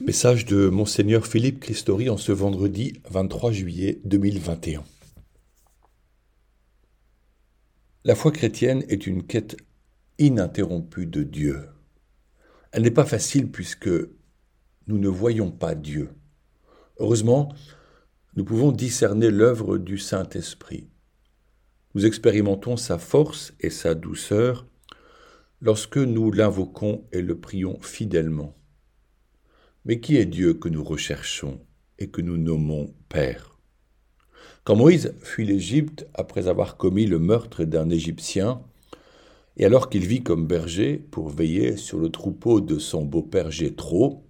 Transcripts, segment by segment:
Message de Monseigneur Philippe Christory en ce vendredi 23 juillet 2021. La foi chrétienne est une quête ininterrompue de Dieu. Elle n'est pas facile puisque nous ne voyons pas Dieu. Heureusement, nous pouvons discerner l'œuvre du Saint-Esprit. Nous expérimentons sa force et sa douceur lorsque nous l'invoquons et le prions fidèlement. Mais qui est Dieu que nous recherchons et que nous nommons Père? Quand Moïse fuit l'Égypte après avoir commis le meurtre d'un Égyptien, et alors qu'il vit comme berger pour veiller sur le troupeau de son beau-père Jéthro,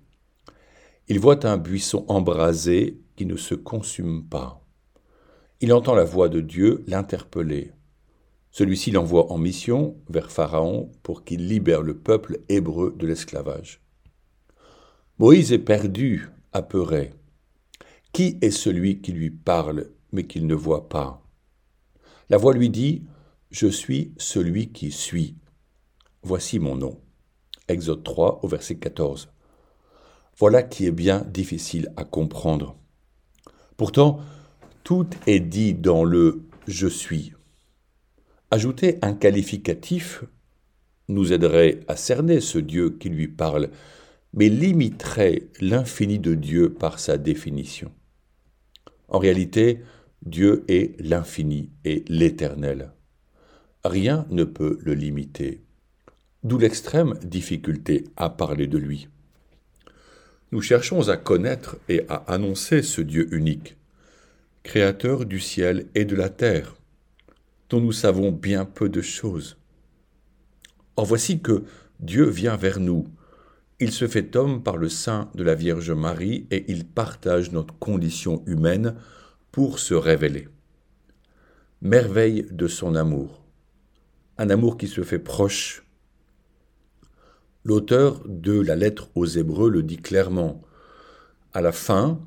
il voit un buisson embrasé qui ne se consume pas. Il entend la voix de Dieu l'interpeller. Celui-ci l'envoie en mission vers Pharaon pour qu'il libère le peuple hébreu de l'esclavage. Moïse est perdu, apeuré. Qui est celui qui lui parle, mais qu'il ne voit pas? La voix lui dit « Je suis celui qui suis. Voici mon nom. » Exode 3 au verset 14. Voilà qui est bien difficile à comprendre. Pourtant, tout est dit dans le « je suis ». Ajouter un qualificatif nous aiderait à cerner ce Dieu qui lui parle, mais limiterait l'infini de Dieu par sa définition. En réalité, Dieu est l'infini et l'éternel. Rien ne peut le limiter, d'où l'extrême difficulté à parler de lui. Nous cherchons à connaître et à annoncer ce Dieu unique, créateur du ciel et de la terre, dont nous savons bien peu de choses. Or voici que Dieu vient vers nous. Il se fait homme par le sein de la Vierge Marie et il partage notre condition humaine pour se révéler. Merveille de son amour, un amour qui se fait proche. L'auteur de la lettre aux Hébreux le dit clairement. À la fin,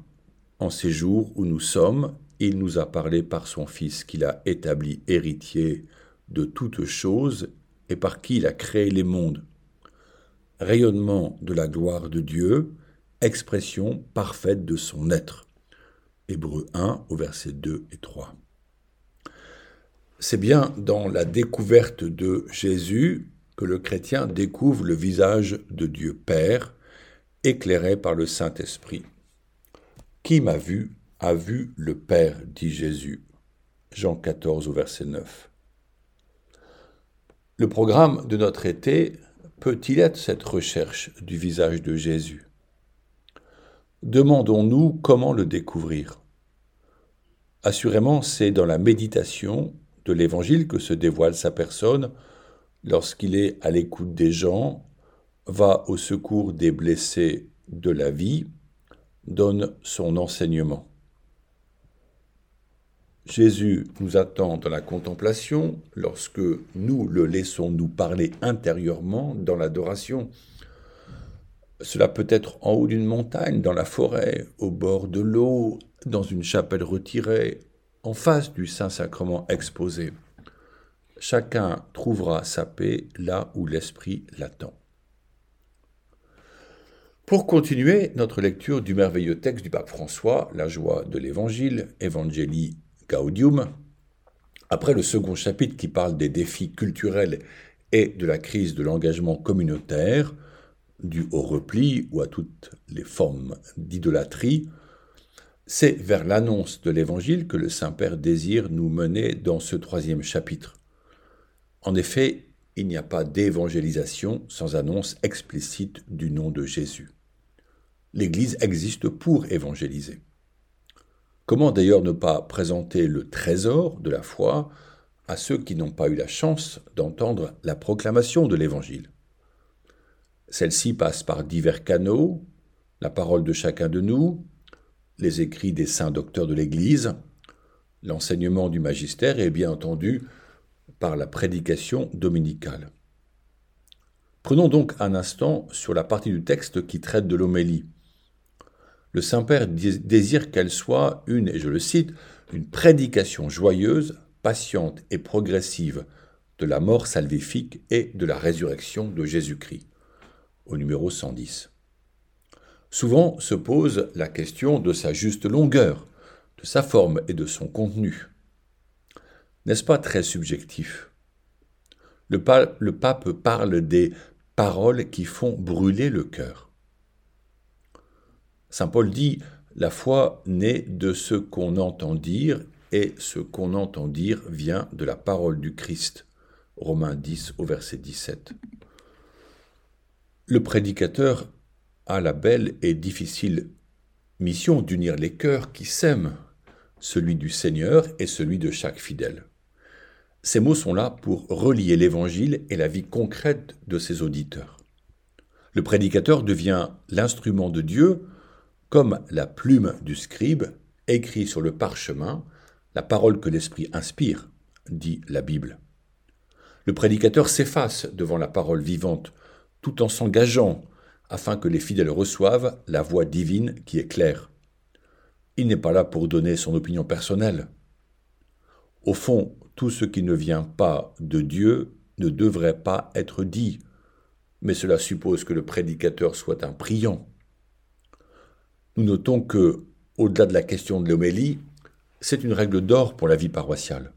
en ces jours où nous sommes, il nous a parlé par son Fils qu'il a établi héritier de toutes choses et par qui il a créé les mondes. Rayonnement de la gloire de Dieu, expression parfaite de son être. Hébreux 1 au verset 2 et 3. C'est bien dans la découverte de Jésus que le chrétien découvre le visage de Dieu Père, éclairé par le Saint-Esprit. « Qui m'a vu, a vu le Père, dit Jésus. » Jean 14 au verset 9. Le programme de notre été peut-il être cette recherche du visage de Jésus? Demandons-nous comment le découvrir. Assurément, c'est dans la méditation de l'Évangile que se dévoile sa personne lorsqu'il est à l'écoute des gens, va au secours des blessés de la vie, donne son enseignement. Jésus nous attend dans la contemplation lorsque nous le laissons nous parler intérieurement dans l'adoration. Cela peut être en haut d'une montagne, dans la forêt, au bord de l'eau, dans une chapelle retirée, en face du Saint-Sacrement exposé. Chacun trouvera sa paix là où l'Esprit l'attend. Pour continuer notre lecture du merveilleux texte du pape François, la joie de l'Évangile, Evangelii Gaudium, après le second chapitre qui parle des défis culturels et de la crise de l'engagement communautaire, dû au repli ou à toutes les formes d'idolâtrie, c'est vers l'annonce de l'Évangile que le Saint-Père désire nous mener dans ce troisième chapitre. En effet, il n'y a pas d'évangélisation sans annonce explicite du nom de Jésus. L'Église existe pour évangéliser. Comment d'ailleurs ne pas présenter le trésor de la foi à ceux qui n'ont pas eu la chance d'entendre la proclamation de l'Évangile? Celle-ci passe par divers canaux, la parole de chacun de nous, les écrits des saints docteurs de l'Église, l'enseignement du magistère et bien entendu par la prédication dominicale. Prenons donc un instant sur la partie du texte qui traite de l'homélie. Le Saint-Père désire qu'elle soit une, et je le cite, une prédication joyeuse, patiente et progressive de la mort salvifique et de la résurrection de Jésus-Christ, au numéro 110. souvent se pose la question de sa juste longueur, de sa forme et de son contenu. N'est-ce pas très subjectif ? Le pape parle des paroles qui font brûler le cœur. Saint Paul dit « La foi naît de ce qu'on entend dire, et ce qu'on entend dire vient de la parole du Christ. » Romains 10 au verset 17. Le prédicateur a la belle et difficile mission d'unir les cœurs qui s'aiment, celui du Seigneur et celui de chaque fidèle. Ces mots sont là pour relier l'Évangile et la vie concrète de ses auditeurs. Le prédicateur devient l'instrument de Dieu, comme la plume du scribe écrit sur le parchemin la parole que l'Esprit inspire, dit la Bible. Le prédicateur s'efface devant la parole vivante, tout en s'engageant, afin que les fidèles reçoivent la voix divine qui est claire. Il n'est pas là pour donner son opinion personnelle. Au fond, tout ce qui ne vient pas de Dieu ne devrait pas être dit, mais cela suppose que le prédicateur soit un priant. Nous notons que, au-delà de la question de l'homélie, c'est une règle d'or pour la vie paroissiale.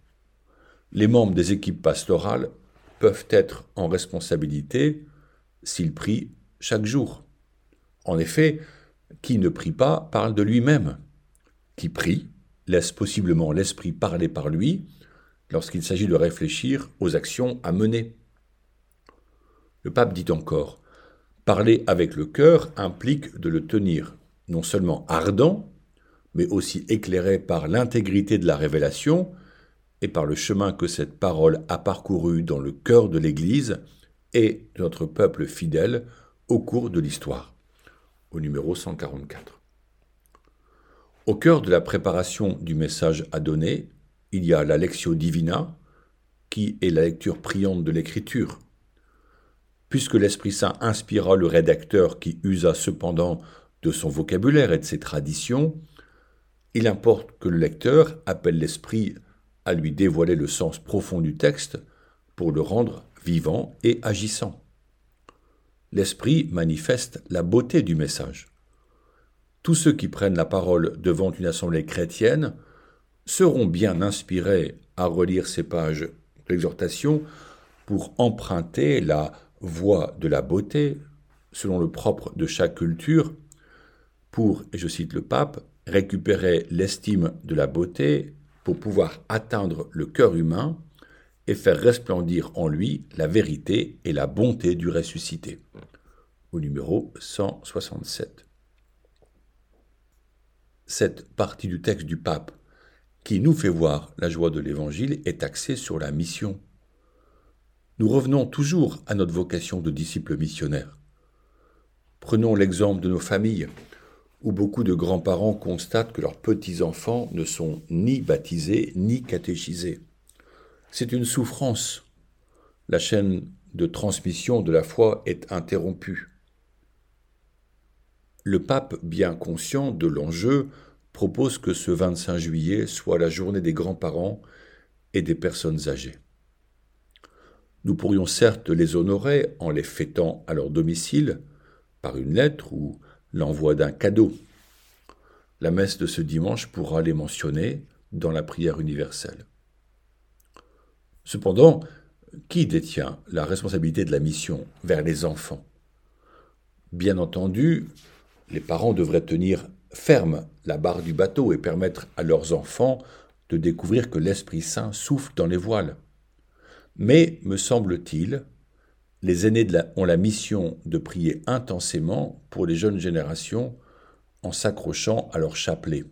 Les membres des équipes pastorales peuvent être en responsabilité s'ils prient chaque jour. En effet, qui ne prie pas parle de lui-même. Qui prie laisse possiblement l'esprit parler par lui lorsqu'il s'agit de réfléchir aux actions à mener. Le pape dit encore, « Parler avec le cœur implique de le tenir non seulement ardent, mais aussi éclairé par l'intégrité de la révélation et par le chemin que cette parole a parcouru dans le cœur de l'Église et de notre peuple fidèle au cours de l'histoire. » Au numéro 144. Au cœur de la préparation du message à donner, il y a la Lectio Divina, qui est la lecture priante de l'Écriture. Puisque l'Esprit Saint inspira le rédacteur qui usa cependant de son vocabulaire et de ses traditions, il importe que le lecteur appelle l'Esprit à lui dévoiler le sens profond du texte pour le rendre vivant et agissant. L'Esprit manifeste la beauté du message. Tous ceux qui prennent la parole devant une assemblée chrétienne seront bien inspirés à relire ces pages d'exhortation pour emprunter la voie de la beauté, selon le propre de chaque culture, pour, et je cite le pape, « récupérer l'estime de la beauté » pour pouvoir atteindre le cœur humain et faire resplendir en lui la vérité et la bonté du ressuscité. » Au numéro 167. Cette partie du texte du pape qui nous fait voir la joie de l'Évangile est axée sur la mission. Nous revenons toujours à notre vocation de disciples missionnaires. Prenons l'exemple de nos familles, où beaucoup de grands-parents constatent que leurs petits-enfants ne sont ni baptisés ni catéchisés. C'est une souffrance. La chaîne de transmission de la foi est interrompue. Le pape, bien conscient de l'enjeu, propose que ce 25 juillet soit la journée des grands-parents et des personnes âgées. Nous pourrions certes les honorer en les fêtant à leur domicile, par une lettre ou l'envoi d'un cadeau. La messe de ce dimanche pourra les mentionner dans la prière universelle. Cependant, qui détient la responsabilité de la mission vers les enfants ? Bien entendu, les parents devraient tenir ferme la barre du bateau et permettre à leurs enfants de découvrir que l'Esprit Saint souffle dans les voiles. Mais, me semble-t-il, les aînés ont la mission de prier intensément pour les jeunes générations en s'accrochant à leur chapelet.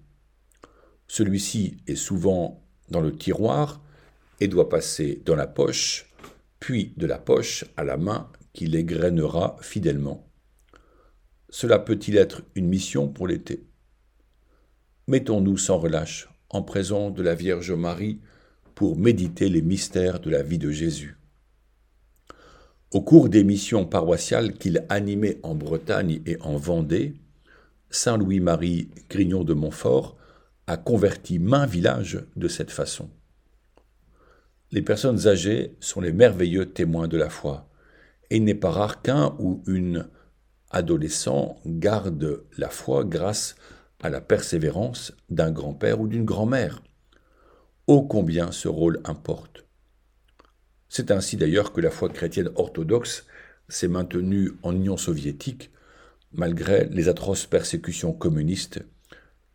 Celui-ci est souvent dans le tiroir et doit passer dans la poche, puis de la poche à la main qui l'égrènera fidèlement. Cela peut-il être une mission pour l'été ? Mettons-nous sans relâche en présence de la Vierge Marie pour méditer les mystères de la vie de Jésus. Au cours des missions paroissiales qu'il animait en Bretagne et en Vendée, Saint Louis Marie Grignion de Montfort a converti maints villages de cette façon. Les personnes âgées sont les merveilleux témoins de la foi, et il n'est pas rare qu'un ou une adolescent garde la foi grâce à la persévérance d'un grand-père ou d'une grand-mère. Ô combien ce rôle importe! C'est ainsi d'ailleurs que la foi chrétienne orthodoxe s'est maintenue en Union soviétique malgré les atroces persécutions communistes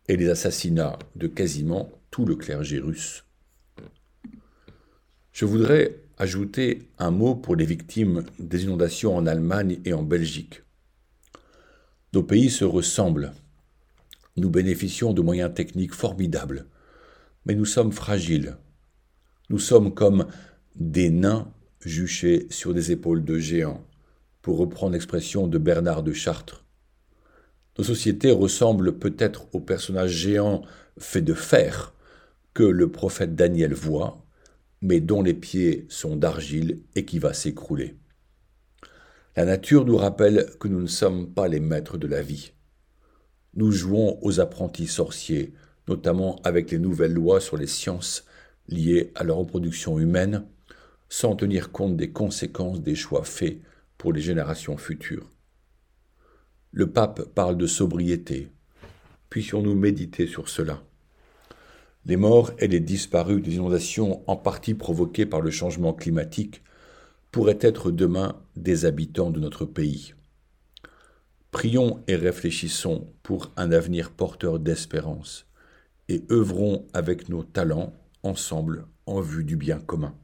et les assassinats de quasiment tout le clergé russe. Je voudrais ajouter un mot pour les victimes des inondations en Allemagne et en Belgique. Nos pays se ressemblent. Nous bénéficions de moyens techniques formidables, mais nous sommes fragiles. Nous sommes comme des nains juchés sur des épaules de géants, pour reprendre l'expression de Bernard de Chartres. Nos sociétés ressemblent peut-être au personnage géant fait de fer que le prophète Daniel voit, mais dont les pieds sont d'argile et qui va s'écrouler. La nature nous rappelle que nous ne sommes pas les maîtres de la vie. Nous jouons aux apprentis sorciers, notamment avec les nouvelles lois sur les sciences liées à la reproduction humaine, sans tenir compte des conséquences des choix faits pour les générations futures. Le pape parle de sobriété. Puissions-nous méditer sur cela ? Les morts et les disparus des inondations, en partie provoquées par le changement climatique, pourraient être demain des habitants de notre pays. Prions et réfléchissons pour un avenir porteur d'espérance et œuvrons avec nos talents ensemble en vue du bien commun.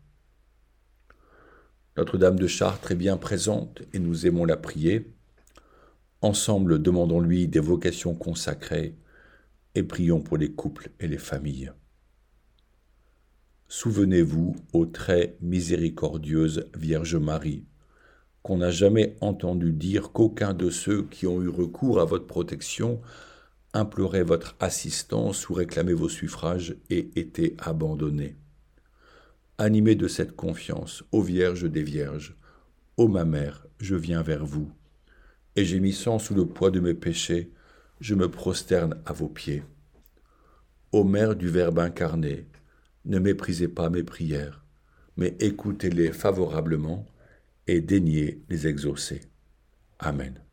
Notre-Dame de Chartres est bien présente et nous aimons la prier. Ensemble, demandons-lui des vocations consacrées et prions pour les couples et les familles. Souvenez-vous, ô très miséricordieuse Vierge Marie, qu'on n'a jamais entendu dire qu'aucun de ceux qui ont eu recours à votre protection implorait votre assistance ou réclamait vos suffrages et était abandonné. Animée de cette confiance, ô Vierge des Vierges, ô ma Mère, je viens vers vous, et gémissant sous le poids de mes péchés, je me prosterne à vos pieds. Ô Mère du Verbe incarné, ne méprisez pas mes prières, mais écoutez-les favorablement et daignez les exaucer. Amen.